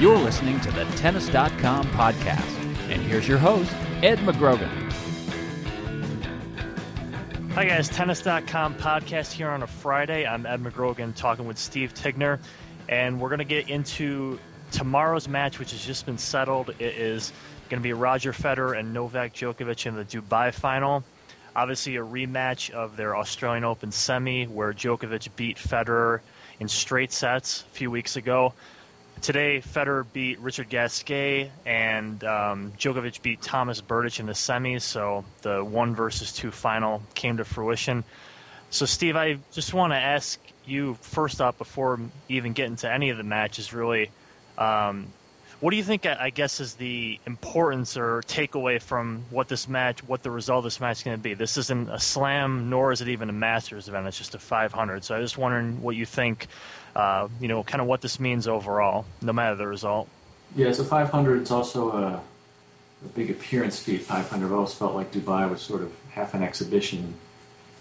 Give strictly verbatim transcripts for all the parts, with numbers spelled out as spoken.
You're listening to the Tennis dot com podcast, and here's your host, Ed McGrogan. Hi guys, Tennis dot com podcast here on a Friday. I'm Ed McGrogan talking with Steve Tigner, and we're going to get into tomorrow's match, which has just been settled. It is going to be Roger Federer and Novak Djokovic in the Dubai final. Obviously a rematch of their Australian Open semi where Djokovic beat Federer in straight sets a few weeks ago. Today, Federer beat Richard Gasquet, and um, Djokovic beat Thomas Berdych in the semis, so the one versus two final came to fruition. So, Steve, I just want to ask you first off, before even getting to any of the matches, really, um, what do you think, I guess, is the importance or takeaway from what this match, what the result of this match is going to be? This isn't a slam, nor is it even a Masters event. It's just a five hundred. So I was just wondering what you think, uh, you know, kind of what this means overall, no matter the result. Yeah, so five hundred is also a, a big appearance fee. five hundred always felt like Dubai was sort of half an exhibition.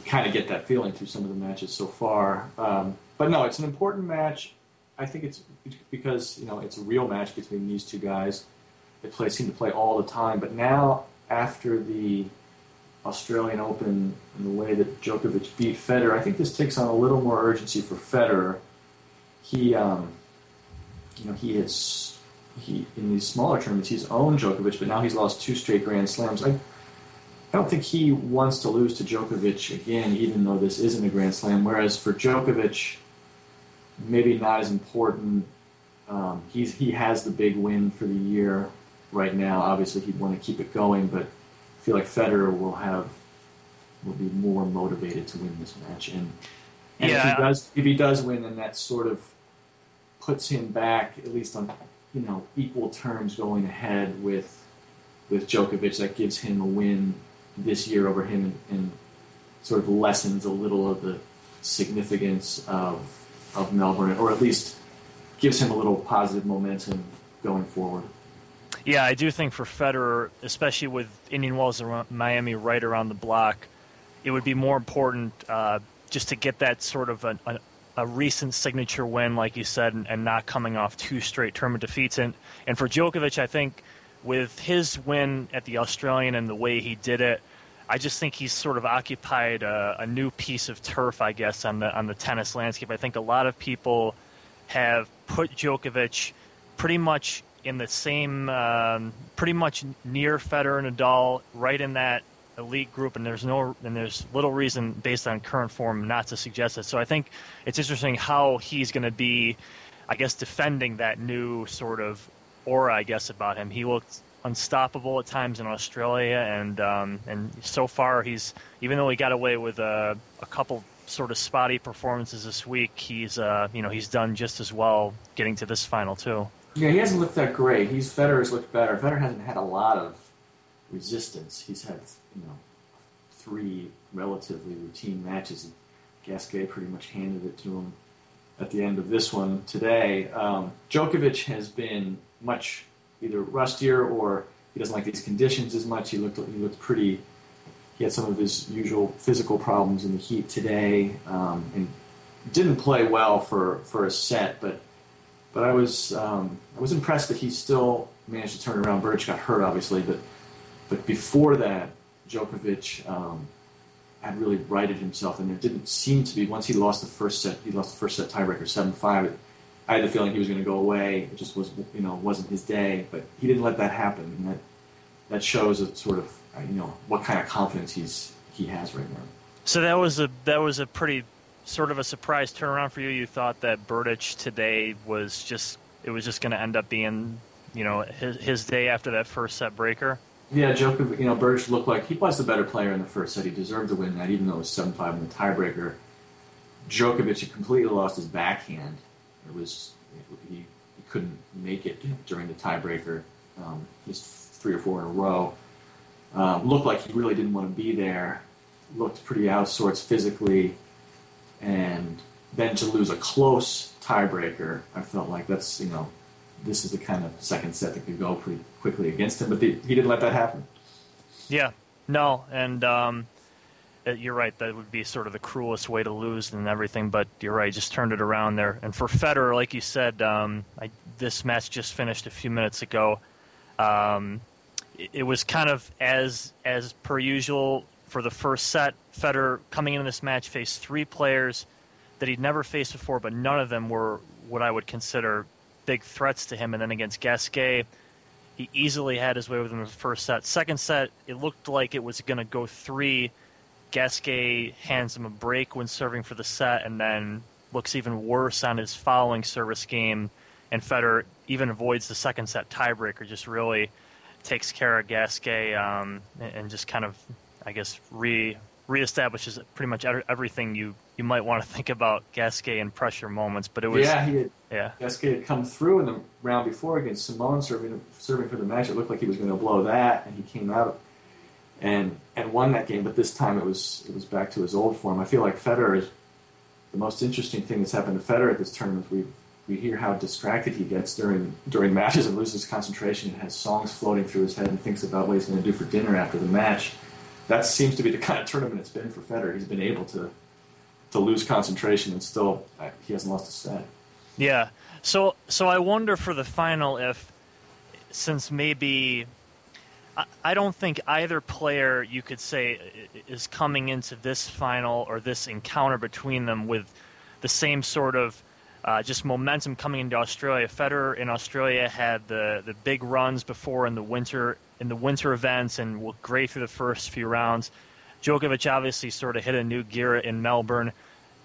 You kind of get that feeling through some of the matches so far. Um, but, no, it's an important match. I think it's because, you know, it's a real match between these two guys. They play seem to play all the time, but now after the Australian Open and the way that Djokovic beat Federer, I think this takes on a little more urgency for Federer. He, um, you know, he is he in these smaller tournaments he's owned Djokovic, but now he's lost two straight Grand Slams. I, I don't think he wants to lose to Djokovic again, even though this isn't a Grand Slam. Whereas for Djokovic, maybe not as important. Um, he's he has the big win for the year right now. Obviously, he'd want to keep it going, but I feel like Federer will have will be more motivated to win this match. And, and yeah. if he does, if he does win, then that sort of puts him back at least on you know equal terms going ahead with with Djokovic. That gives him a win this year over him, and, and sort of lessens a little of the significance of. of Melbourne, or at least gives him a little positive momentum going forward. Yeah, I do think for Federer, especially with Indian Wells and Miami right around the block, it would be more important uh, just to get that sort of a, a, a recent signature win, like you said, and, and not coming off two straight tournament defeats. And, and for Djokovic, I think with his win at the Australian and the way he did it, I just think he's sort of occupied a, a new piece of turf, I guess, on the on the tennis landscape. I think a lot of people have put Djokovic pretty much in the same, um, pretty much near Federer and Nadal, right in that elite group, and there's no and there's little reason based on current form not to suggest it. So I think it's interesting how he's going to be, I guess, defending that new sort of aura, I guess, about him. He looked unstoppable at times in Australia, and um, and so far he's, even though he got away with a, a couple sort of spotty performances this week, he's uh, you know he's done just as well getting to this final too. Yeah, he hasn't looked that great. He's Federer's looked better. Federer hasn't had a lot of resistance. He's had you know three relatively routine matches. Gasquet pretty much handed it to him at the end of this one today. Um, Djokovic has been much either rustier, or he doesn't like these conditions as much. He looked he looked pretty. He had some of his usual physical problems in the heat today, um, and didn't play well for, for a set. But but I was um, I was impressed that he still managed to turn around. Berdych got hurt, obviously, but but before that, Djokovic um, had really righted himself, and it didn't seem to be. Once he lost the first set, he lost the first set tiebreaker seven five. I had the feeling he was going to go away. It just was, you know, wasn't his day. But he didn't let that happen, and that that shows a sort of, you know, what kind of confidence he's he has right now. So that was a that was a pretty sort of a surprise turnaround for you. You thought that Berdych today was just it was just going to end up being, you know, his, his day after that first set breaker. Yeah, Djokovic, you know, Berdych looked like he was the better player in the first set. He deserved to win that, even though it was seven five in the tiebreaker. Djokovic had completely lost his backhand. It was he, he couldn't make it during the tiebreaker. Um, just three or four in a row. Um, looked like he really didn't want to be there. Looked pretty out of sorts physically, and then to lose a close tiebreaker, I felt like that's you know. This is the kind of second set that could go pretty quickly against him, but the, he didn't let that happen. Yeah, no, and um, you're right. That would be sort of the cruelest way to lose and everything, but you're right, just turned it around there. And for Federer, like you said, um, I, this match just finished a few minutes ago. Um, it, it was kind of as as per usual for the first set. Federer, coming into this match, faced three players that he'd never faced before, but none of them were what I would consider big threats to him. And then against Gasquet, he easily had his way with him in the first set. Second set, it looked like it was going to go three. Gasquet hands him a break when serving for the set, and then looks even worse on his following service game. And Federer even avoids the second set tiebreaker, just really takes care of Gasquet um, and just kind of, I guess, re reestablishes pretty much everything you You might want to think about Gasquet in pressure moments, but it was yeah. He had, yeah. Gasquet had come through in the round before against Simone, serving serving for the match. It looked like he was going to blow that, and he came out and and won that game. But this time, it was it was back to his old form. I feel like Federer is the most interesting thing that's happened to Federer at this tournament. We we hear how distracted he gets during during matches and loses concentration, and has songs floating through his head, and thinks about what he's going to do for dinner after the match. That seems to be the kind of tournament it's been for Federer. He's been able to. to lose concentration, and still he hasn't lost a set. Yeah. So so I wonder for the final if, since maybe, I, I don't think either player you could say is coming into this final or this encounter between them with the same sort of uh, just momentum coming into Australia. Federer in Australia had the, the big runs before in the winter in the winter events and looked great through the first few rounds. Djokovic obviously sort of hit a new gear in Melbourne,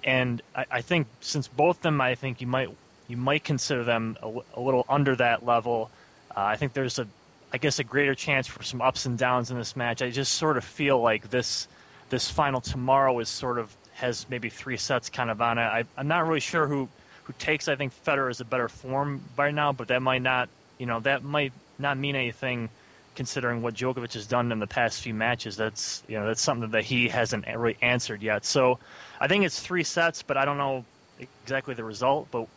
and I, I think since both of them, I think you might you might consider them a, a little under that level. Uh, I think there's a, I guess, a greater chance for some ups and downs in this match. I just sort of feel like this this final tomorrow is sort of has maybe three sets kind of on it. I, I'm not really sure who, who takes. I think Federer is a better form by now, but that might not you know that might not mean anything. Considering what Djokovic has done in the past few matches, that's you know that's something that he hasn't really answered yet. So I think it's three sets, but I don't know exactly the result. But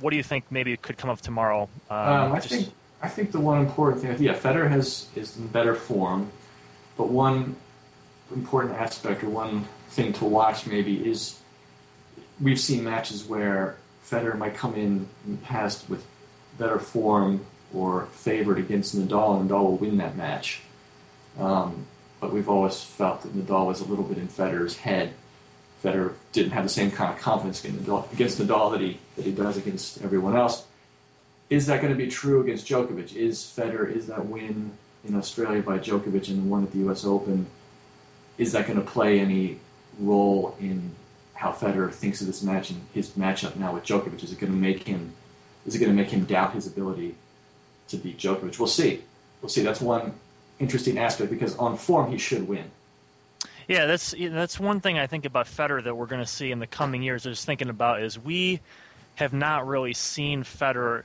what do you think maybe could come up tomorrow? Um, um, I just... think I think the one important thing, yeah, Federer has is in better form, but one important aspect or one thing to watch maybe is we've seen matches where Federer might come in in the past with better form or favored against Nadal, and Nadal will win that match. Um, but we've always felt that Nadal was a little bit in Federer's head. Federer didn't have the same kind of confidence against Nadal, against Nadal that he that he does against everyone else. Is that going to be true against Djokovic? Is Federer, is that win in Australia by Djokovic and the one at the U S Open, is that going to play any role in how Federer thinks of this match and his matchup now with Djokovic? Is it going to make him, is it going to make him doubt his ability to beat Djokovic? We'll see. We'll see. That's one interesting aspect because on form he should win. Yeah, that's that's one thing I think about Federer that we're going to see in the coming years. I was thinking about is we have not really seen Federer.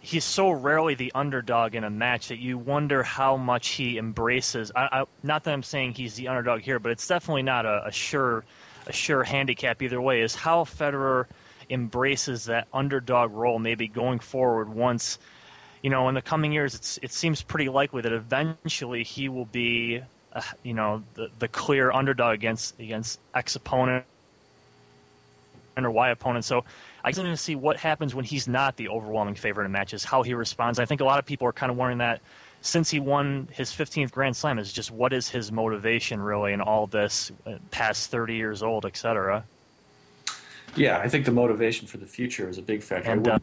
He's so rarely the underdog in a match that you wonder how much he embraces. I, I, not that I'm saying he's the underdog here, but it's definitely not a, a sure a sure handicap either way. Is how Federer embraces that underdog role maybe going forward once. You know, in the coming years, it's, it seems pretty likely that eventually he will be, uh, you know, the, the clear underdog against against X opponent or Y opponent. So I just want to see what happens when he's not the overwhelming favorite in matches, how he responds. I think a lot of people are kind of wondering that since he won his fifteenth Grand Slam, is just what is his motivation really in all this past thirty years old, et cetera. Yeah, I think the motivation for the future is a big factor. And, uh,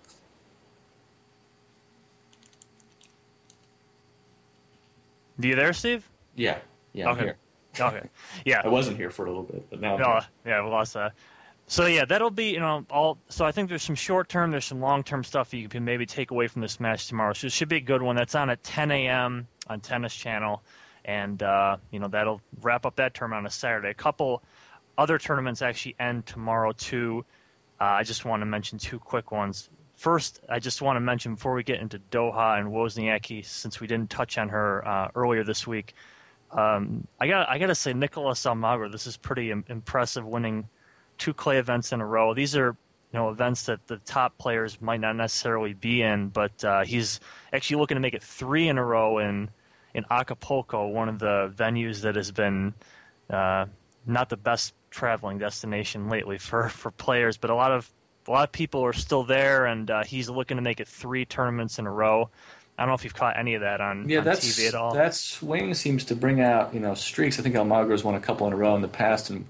Are you there, Steve? Yeah. Yeah, okay. I'm here. Okay. Yeah. I wasn't here for a little bit, but now. No, I'm yeah, we lost that. So yeah, that'll be you know all. So I think there's some short term, there's some long term stuff that you can maybe take away from this match tomorrow. So it should be a good one. That's on at ten a.m. on Tennis Channel, and uh, you know that'll wrap up that tournament on a Saturday. A couple other tournaments actually end tomorrow too. Uh, I just want to mention two quick ones. First, I just want to mention before we get into Doha and Wozniacki, since we didn't touch on her uh, earlier this week. Um, I got I got to say, Nicolas Almagro. This is pretty im- impressive, winning two clay events in a row. These are you know events that the top players might not necessarily be in, but uh, he's actually looking to make it three in a row in in Acapulco, one of the venues that has been uh, not the best traveling destination lately for, for players, but a lot of a lot of people are still there, and uh, he's looking to make it three tournaments in a row. I don't know if you've caught any of that on, yeah, on that's, T V at all. That swing seems to bring out, you know, streaks. I think Almagro's won a couple in a row in the past, and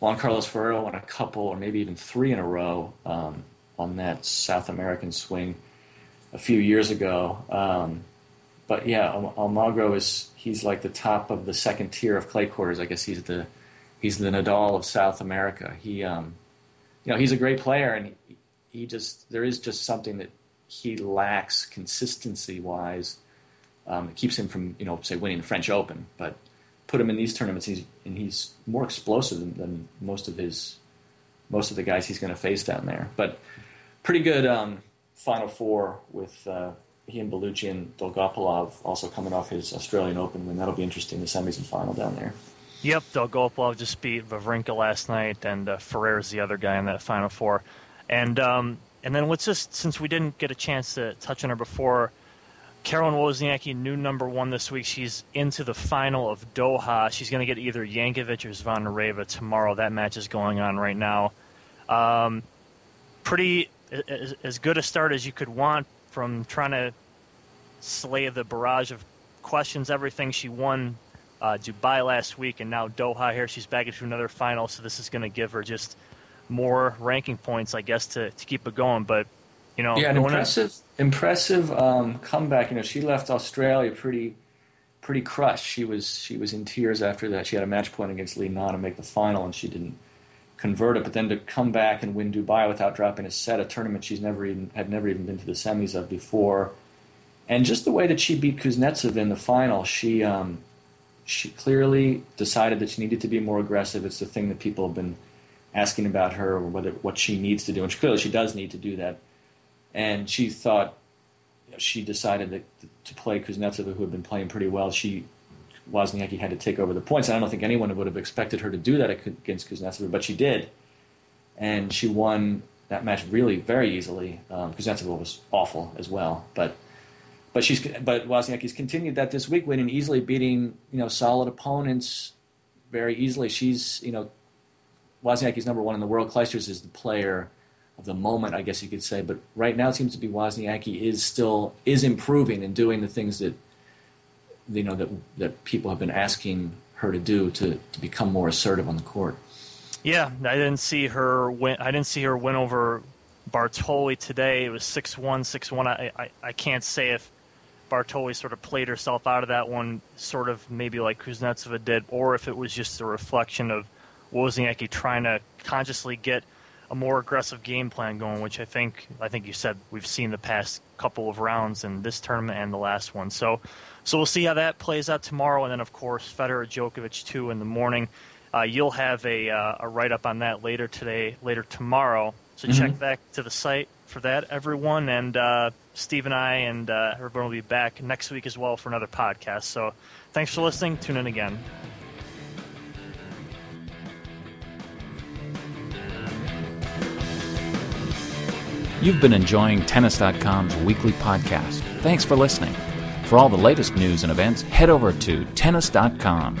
Juan Carlos Ferrero won a couple or maybe even three in a row um, on that South American swing a few years ago. Um, but, yeah, Almagro is he's like the top of the second tier of clay quarters. I guess he's the he's the Nadal of South America. He, um, you know, he's a great player, and he, he just there is just something that he lacks consistency-wise. Um, it keeps him from, you know, say, winning the French Open. But put him in these tournaments, he's, and he's more explosive than, than most of his most of the guys he's going to face down there. But pretty good um, Final Four with uh, he and Bellucci and Dolgopolov also coming off his Australian Open win. That'll be interesting, the semis and final down there. Yep, Dolgopolov just beat Vavrinka last night, and uh, Ferrer's the other guy in that Final Four. And... Um, And then let's just, since we didn't get a chance to touch on her before, Caroline Wozniacki, new number one this week. She's into the final of Doha. She's going to get either Jankovic or Zvonareva tomorrow. That match is going on right now. Um, pretty as, as good a start as you could want from trying to slay the barrage of questions, everything. She won uh, Dubai last week, and now Doha here. She's back into another final, so this is going to give her just more ranking points, I guess, to, to keep it going. But, you know, yeah, an impressive, impressive um, comeback. You know, she left Australia pretty, pretty crushed. She was she was in tears after that. She had a match point against Lee Na to make the final, and she didn't convert it. But then to come back and win Dubai without dropping a set, a tournament she's never even had never even been to the semis of before, and just the way that she beat Kuznetsova in the final, she um, she clearly decided that she needed to be more aggressive. It's the thing that people have been asking about her or whether what she needs to do, and she, clearly she does need to do that. And she thought, you know, she decided that to play Kuznetsova, who had been playing pretty well. She Wozniacki had to take over the points. I don't think anyone would have expected her to do that against Kuznetsova, but she did, and she won that match really very easily. Um, Kuznetsova was awful as well, but but she's but Wozniacki's continued that this week, winning easily, beating you know solid opponents very easily. She's you know. Wozniacki's number one in the world. Kleisters is the player of the moment, I guess you could say. But right now it seems to be Wozniacki is still is improving and doing the things that you know that that people have been asking her to do to, to become more assertive on the court. Yeah, I didn't see her win. I didn't see her win over Bartoli today. It was six one, six one. I, I, I can't say if Bartoli sort of played herself out of that one, sort of maybe like Kuznetsova did, or if it was just a reflection of Wozniacki trying to consciously get a more aggressive game plan going, which I think I think you said we've seen the past couple of rounds in this tournament and the last one. So so we'll see how that plays out tomorrow. And then, of course, Federer Djokovic two in the morning. Uh, you'll have a, uh, a write-up on that later today, later tomorrow. So mm-hmm. Check back to the site for that, everyone. And uh, Steve and I and uh, everyone will be back next week as well for another podcast. So thanks for listening. Tune in again. You've been enjoying Tennis dot com's weekly podcast. Thanks for listening. For all the latest news and events, head over to Tennis dot com.